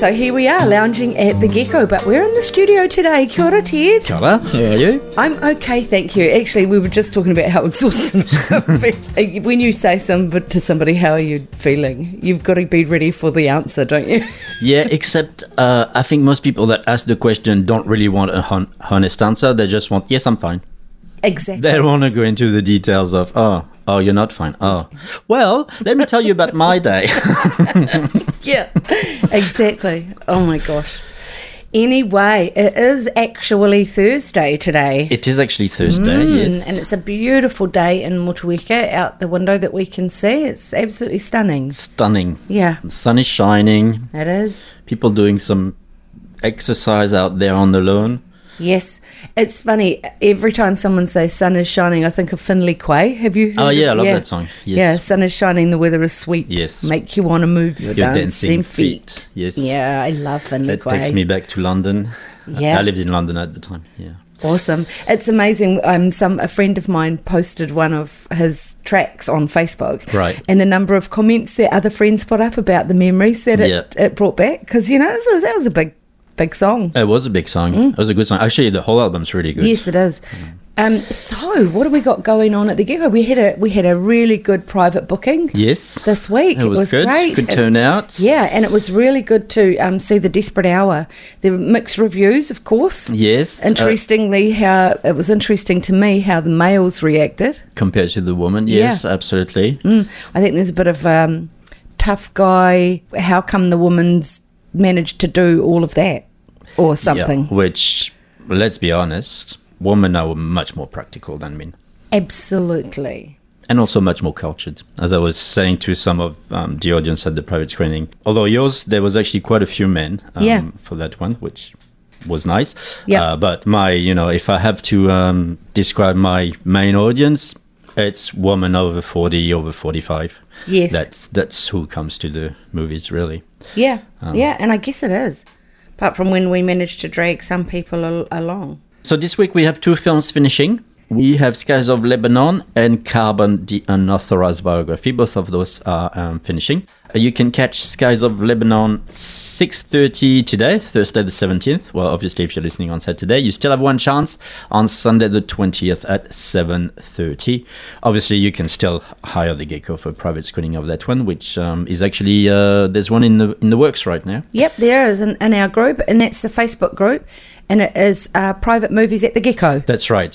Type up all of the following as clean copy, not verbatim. So here we are lounging at the Gecko, but we're in the studio today. Kia ora, Ted. Kia ora, how are you? I'm okay, thank you. Actually, we were just talking about how exhausted I'm when you say something to somebody, how are you feeling? You've got to be ready for the answer, don't you? Yeah, except I think most people that ask the question don't really want a honest answer. They just want, yes, I'm fine. Exactly. They don't want to go into the details of, oh, you're not fine. Oh, well, let me tell you about my day. Yeah, exactly. Oh, my gosh. Anyway, it is actually Thursday today. It is actually Thursday, yes. And it's a beautiful day in Motueka, out the window that we can see. It's absolutely stunning. Stunning. Yeah. The sun is shining. It is. People doing some exercise out there on the lawn. Yes. It's funny, every time someone says sun is shining, I think of Finley Quay. Have you heard of it? Oh, yeah, I love that song. Yes. Yeah, sun is shining, the weather is sweet. Yes. Make you want to move your dancing feet. Yes. Yeah, I love Finley Quay. That takes me back to London. Yeah. I lived in London at the time, yeah. Awesome. It's amazing. A friend of mine posted one of his tracks on Facebook. Right. And a number of comments that other friends put up about the memories that it brought back. Because, you know, that was a big song. It was a big song. It was a good song. Actually, the whole album's really good. Yes, it is. So, what have we got going on at the Gecko? We had a really good private booking. Yes. This week. It was good. Great. Good turnout. Yeah, and it was really good to see The Desperate Hour. There were mixed reviews, of course. Yes. Interestingly, it was interesting to me how the males reacted compared to the women. Yes, absolutely. I think there's a bit of tough guy. How come the women's managed to do all of that or something? Yeah, which, let's be honest, women are much more practical than men. Absolutely. And also much more cultured, as I was saying to some of the audience at the private screening. Although yours, there was actually quite a few men for that one, which was nice. Yeah. But if I have to describe my main audience, it's women over 40, over 45. Yes. That's who comes to the movies, really. Yeah, and I guess it is, apart from when we managed to drag some people along. So this week we have two films finishing. We have Skies of Lebanon and Carbon: The Unauthorized Biography. Both of those are finishing. You can catch Skies of Lebanon 6:30 today, Thursday the 17th. Well, obviously, if you're listening on Saturday, you still have one chance on Sunday the 20th at 7:30. Obviously, you can still hire the Gecko for a private screening of that one, which is actually, there's one in the works right now. Yep, there is in our group, and that's the Facebook group, and it is Private Movies at the Gecko. That's right.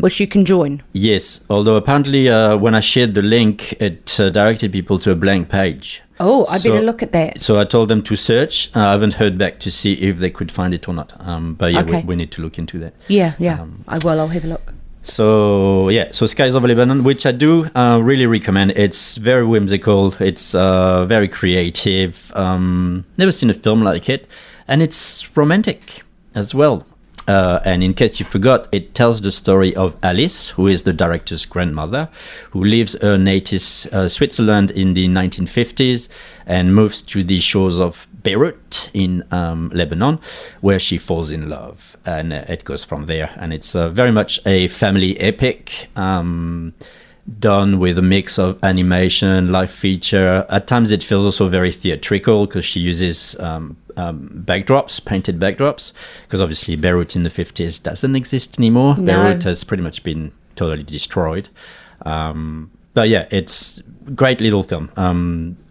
Which you can join. Yes, although apparently when I shared the link, it directed people to a blank page. Oh, I better look at that. So I told them to search. I haven't heard back to see if they could find it or not. But yeah, okay. We need to look into that. Yeah. I will. I'll have a look. So, Skies of Lebanon, which I do really recommend. It's very whimsical. It's very creative. Never seen a film like it. And it's romantic as well. And in case you forgot, it tells the story of Alice, who is the director's grandmother, who leaves her native Switzerland in the 1950s and moves to the shores of Beirut in Lebanon, where she falls in love. And it goes from there. And it's very much a family epic, done with a mix of animation, live feature. At times it feels also very theatrical because she uses painted backdrops, because obviously Beirut in the 50s doesn't exist anymore. No. Beirut has pretty much been totally destroyed. But yeah, it's a great little film,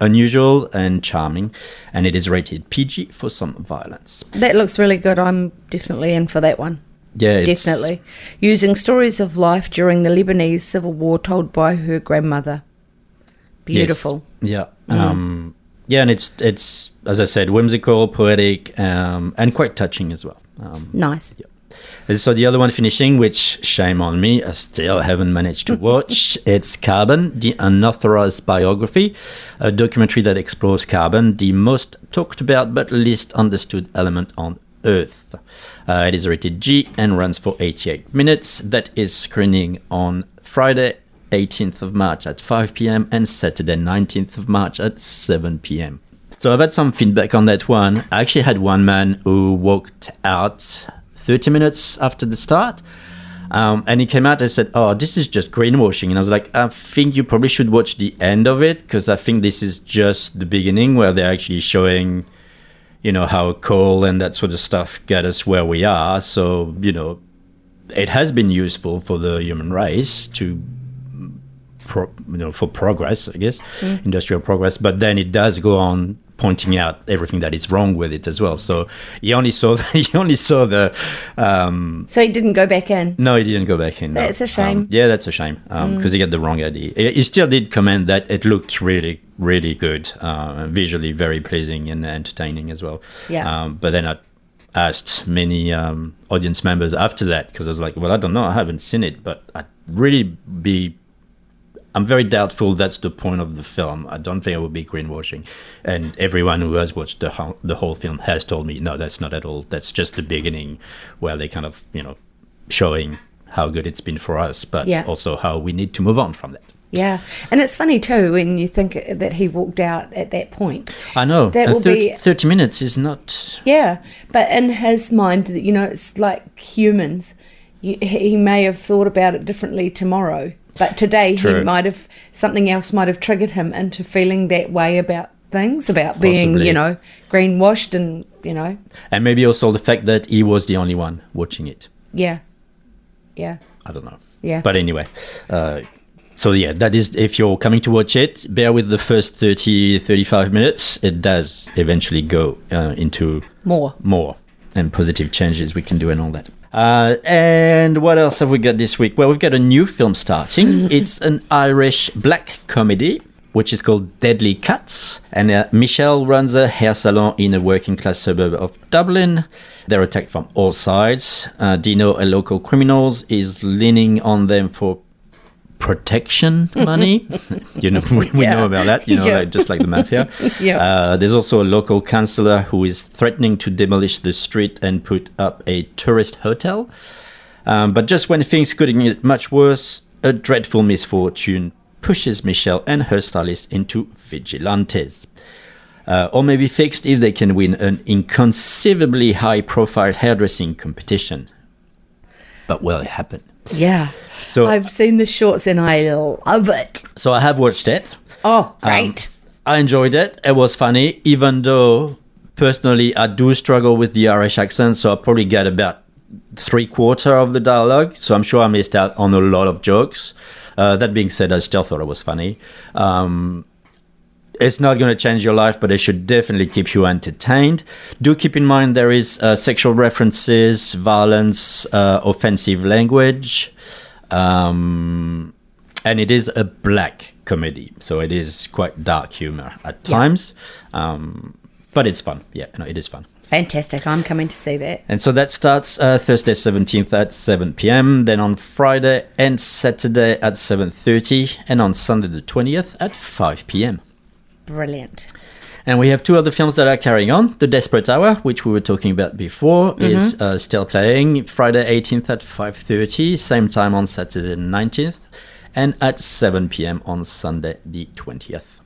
unusual and charming, and it is rated PG for some violence. That looks really good. I'm definitely in for that one. Yeah, definitely. Using stories of life during the Lebanese Civil War told by her grandmother. Beautiful. Yes. Yeah. Yeah, and it's as I said, whimsical, poetic, and quite touching as well. Nice. Yeah. And so the other one finishing, which, shame on me, I still haven't managed to watch. It's Carbon, the Unauthorized Biography, a documentary that explores carbon, the most talked about but least understood element on Earth. It is rated G and runs for 88 minutes. That is screening on Friday, 18th of March at 5 p.m. and Saturday, 19th of March at 7 p.m. So I've had some feedback on that one. I actually had one man who walked out 30 minutes after the start, and he came out and said, "Oh, this is just greenwashing." And I was like, "I think you probably should watch the end of it, because I think this is just the beginning where they're actually showing, you know, how coal and that sort of stuff got us where we are. So, you know, it has been useful for the human race to, for progress, I guess, industrial progress. But then it does go on pointing out everything that is wrong with it as well." So he only saw the. So he didn't go back in. No, he didn't go back in. No. That's a shame. Yeah, that's a shame, because he got the wrong idea. He still did comment that it looked really, really good, visually very pleasing and entertaining as well. Yeah. But then I asked many audience members after that, because I was like, well, I don't know, I haven't seen it, but I'd really be. I'm very doubtful that's the point of the film. I don't think it would be greenwashing. And everyone who has watched the whole film has told me, no, that's not at all. That's just the beginning where they kind of, you know, showing how good it's been for us, but also how we need to move on from that. Yeah. And it's funny too when you think that he walked out at that point. I know. That will be 30 minutes is not... Yeah. But in his mind, you know, it's like humans. He may have thought about it differently tomorrow. But today, he might have, something else might have triggered him into feeling that way about things, about being, possibly, you know, greenwashed and, you know. And maybe also the fact that he was the only one watching it. Yeah. Yeah. I don't know. Yeah. But anyway, so yeah, that is, if you're coming to watch it, bear with the first 30, 35 minutes. It does eventually go into more and positive changes we can do and all that. And what else have we got this week? Well, we've got a new film starting. It's an Irish black comedy, which is called Deadly Cuts. And Michelle runs a hair salon in a working-class suburb of Dublin. They're attacked from all sides. Dino, a local criminal, is leaning on them for protection money. You know, we know about that, you know, like, just like the mafia. There's also a local councillor who is threatening to demolish the street and put up a tourist hotel. But just when things could get much worse, a dreadful misfortune pushes Michelle and her stylist into vigilantes. All may be fixed if they can win an inconceivably high-profile hairdressing competition. But will it happen? Yeah. So I've seen the shorts and I love it. So I have watched it. Oh, great. I enjoyed it. It was funny, even though personally I do struggle with the Irish accent, so I probably get about 3/4 of the dialogue. So I'm sure I missed out on a lot of jokes. That being said, I still thought it was funny. It's not going to change your life, but it should definitely keep you entertained. Do keep in mind there is sexual references, violence, offensive language, and it is a black comedy, so it is quite dark humor at times. But it's fun. Yeah, no, it is fun. Fantastic. I'm coming to see that. And so that starts Thursday 17th at 7 p.m., then on Friday and Saturday at 7:30, and on Sunday the 20th at 5 p.m. Brilliant. And we have two other films that are carrying on. The Desperate Hour, which we were talking about before, is still playing Friday 18th at 5:30, same time on Saturday 19th, and at 7 p.m. on Sunday the 20th.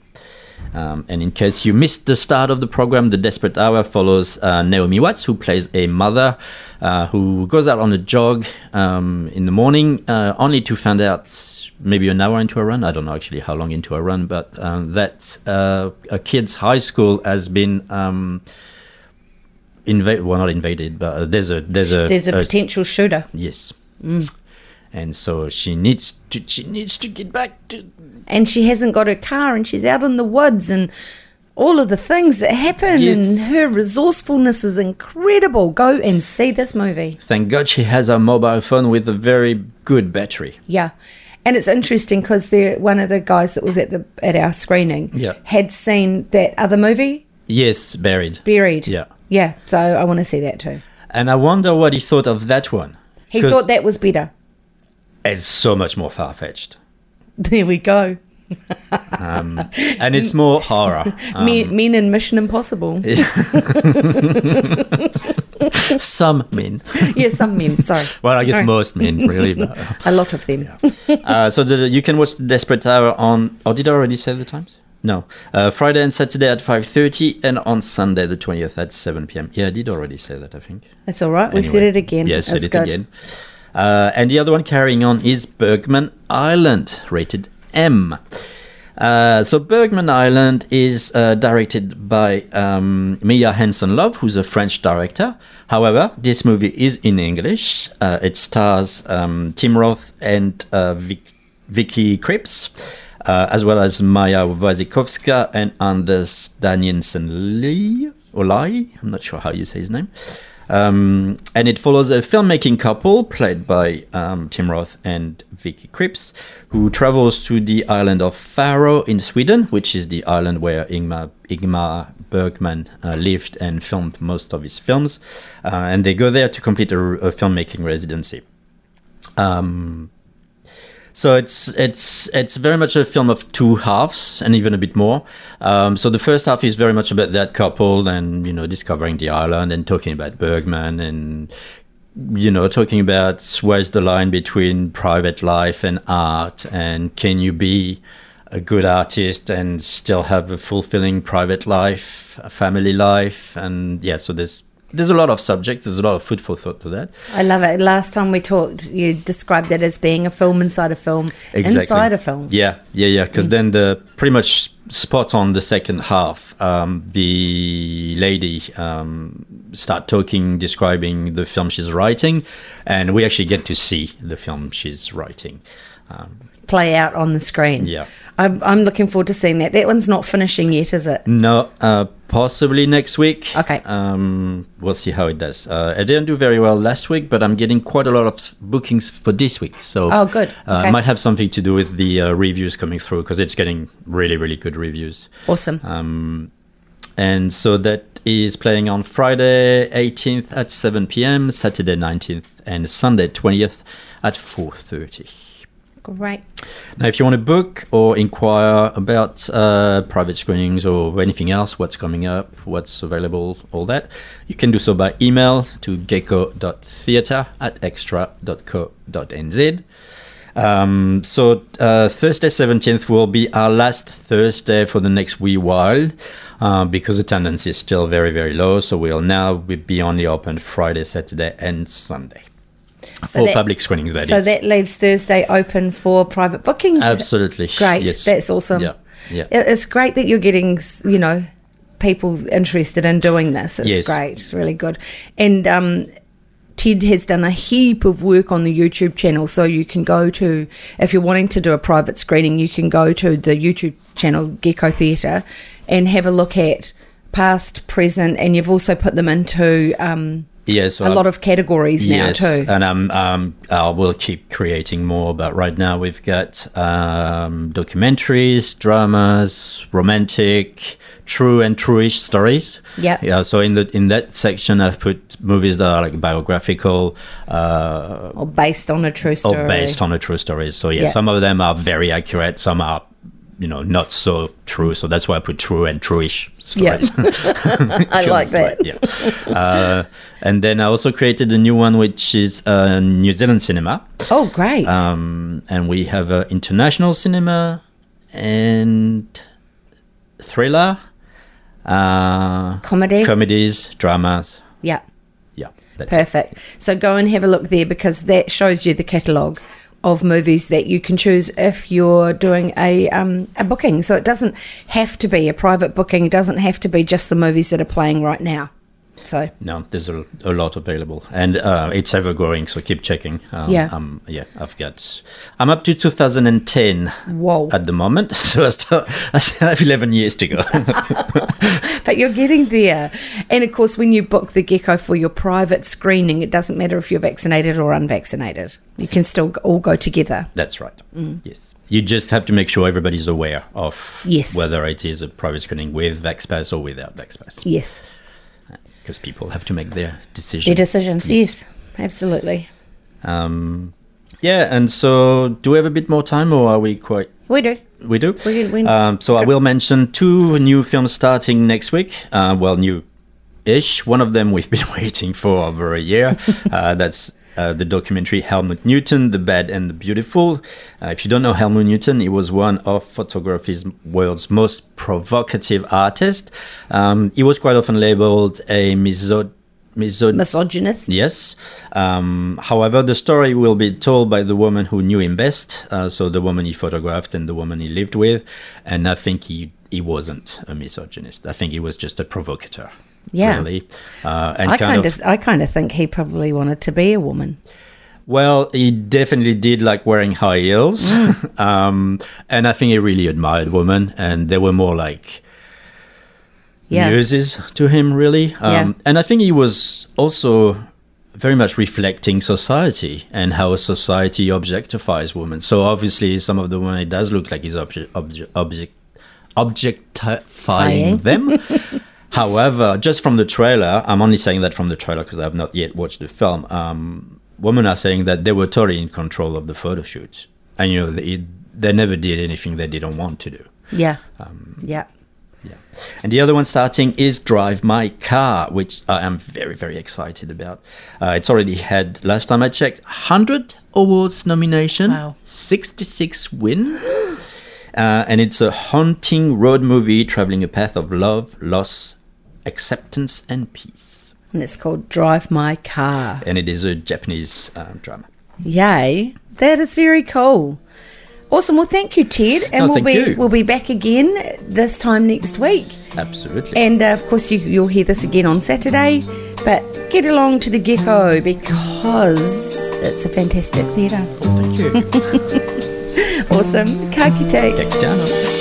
And in case you missed the start of the program, The Desperate Hour follows Naomi Watts, who plays a mother who goes out on a jog in the morning, only to find out maybe an hour into a run, I don't know actually how long into a run, but that a kid's high school has been invaded, well, not invaded, but there's a potential shooter. Yes. And so she needs to get back to... And she hasn't got her car and she's out in the woods and all of the things that happen. Yes. And her resourcefulness is incredible. Go and see this movie. Thank God she has a mobile phone with a very good battery. Yeah. And it's interesting because one of the guys that was at our screening had seen that other movie. Yes, Buried. Yeah. Yeah, so I want to see that too. And I wonder what he thought of that one. He thought that was better. It's so much more far-fetched. There we go. And it's more horror. Men in Mission Impossible. Yeah. Some men. Yeah, some men, sorry. Well, I guess most men, really. But, a lot of them. Yeah. So you can watch The Desperate Hour on, or did I already say the times? No. Friday and Saturday at 5:30 and on Sunday the 20th at 7 p.m. Yeah, I did already say that, I think. That's all right. Anyway, we said it again. Yeah, said it again. And the other one carrying on is Bergman Island, rated M. So Bergman Island is directed by Mia Hansen-Løve, who's a French director. However, this movie is in English. It stars Tim Roth and Vicky Krieps, as well as Maya Wasikowska and Anders Danielsen-Lee, or Lai, I'm not sure how you say his name. And it follows a filmmaking couple played by Tim Roth and Vicky Krieps, who travels to the island of Faroe in Sweden, which is the island where Ingmar Bergman lived and filmed most of his films. And they go there to complete a filmmaking residency. So it's very much a film of two halves and even a bit more. So the first half is very much about that couple and, you know, discovering the island and talking about Bergman and, you know, talking about where's the line between private life and art, and can you be a good artist and still have a fulfilling private life, a family life, and yeah, so there's a lot of subjects. There's a lot of food for thought to that. I love it. Last time we talked, you described it as being a film inside a film. Exactly. Inside a film. Yeah. Because then the pretty much spot on the second half, the lady start talking, describing the film she's writing, and we actually get to see the film she's writing. Play out on the screen. Yeah. I'm looking forward to seeing that. That one's not finishing yet, is it? No, possibly next week. Okay. We'll see how it does. It didn't do very well last week, but I'm getting quite a lot of bookings for this week. So, oh, good. Okay. It might have something to do with the reviews coming through, because it's getting really, really good reviews. Awesome. And so that is playing on Friday 18th at 7 p.m., Saturday 19th, and Sunday 20th at 4:30. Great. Now, if you want to book or inquire about private screenings or anything else, what's coming up, what's available, all that, you can do so by email to gecko.theatre@extra.co.nz. So Thursday 17th will be our last Thursday for the next wee while, because attendance is still very, very low. So we'll now be only open Friday, Saturday and Sunday. So public screenings, that so is. So that leaves Thursday open for private bookings. Absolutely. Great. Yes. That's awesome. Yeah. It's great that you're getting, you know, people interested in doing this. It's great. It's really good. And Ted has done a heap of work on the YouTube channel. So you can go to, if you're wanting to do a private screening, you can go to the YouTube channel, Gecko Theatre, and have a look at past, present, and you've also put them into... so a lot of categories now too. And I will keep creating more, but right now we've got documentaries, dramas, romantic, true and true-ish stories. Yeah. So in that section, I've put movies that are like biographical, or based on a true story. So some of them are very accurate. Some are, you know, not so true, so that's why I put true and true-ish stories. Yeah. I like that. Yeah. And then I also created a new one, which is New Zealand cinema. Oh, great. And we have international cinema and thriller, comedies, dramas. Yeah. That's perfect. It. So go and have a look there, because that shows you the catalogue of movies that you can choose if you're doing a booking. So it doesn't have to be a private booking. It doesn't have to be just the movies that are playing right now. So no, there's a lot available, and it's ever growing. So keep checking. I'm up to 2010. Whoa. At the moment, so I still have 11 years to go. But you're getting there, and of course, when you book the Gecko for your private screening, it doesn't matter if you're vaccinated or unvaccinated. You can still all go together. That's right. Mm. Yes. You just have to make sure everybody's aware of whether it is a private screening with VaxPass or without VaxPass. Yes. because people have to make their decisions. The decisions, yes, absolutely. Yeah, and so do we have a bit more time, or are we quite... We do. So I will mention two new films starting next week. Well, new-ish. One of them we've been waiting for over a year. That's the documentary Helmut Newton, The Bad and the Beautiful. If you don't know Helmut Newton, he was one of photography's world's most provocative artists. He was quite often labeled a misogynist. Yes. However, the story will be told by the woman who knew him best, so the woman he photographed and the woman he lived with. And I think he wasn't a misogynist. I think he was just a provocateur. Yeah. Really. And I kind of think he probably wanted to be a woman. Well, he definitely did like wearing high heels. And I think he really admired women, and they were more like muses to him, really. And I think he was also very much reflecting society and how society objectifies women. So obviously some of the women, it does look like he's objectifying them. However, just from the trailer, I'm only saying that from the trailer because I have not yet watched the film, women are saying that they were totally in control of the photo shoot. And, you know, they never did anything they didn't want to do. Yeah. Yeah. And the other one starting is Drive My Car, which I am very, very excited about. It's already had, last time I checked, 100 awards nomination, wow. 66 win. And it's a haunting road movie traveling a path of love, loss, acceptance and peace. And it's called Drive My Car. And it is a Japanese drama. Yay. That is very cool. Awesome. Well, thank you, Ted. And we'll be back again this time next week. Absolutely. And, of course, you'll hear this again on Saturday. But get along to The Gecko because it's a fantastic theatre. Thank you. Awesome. Ka kite. Ka kite.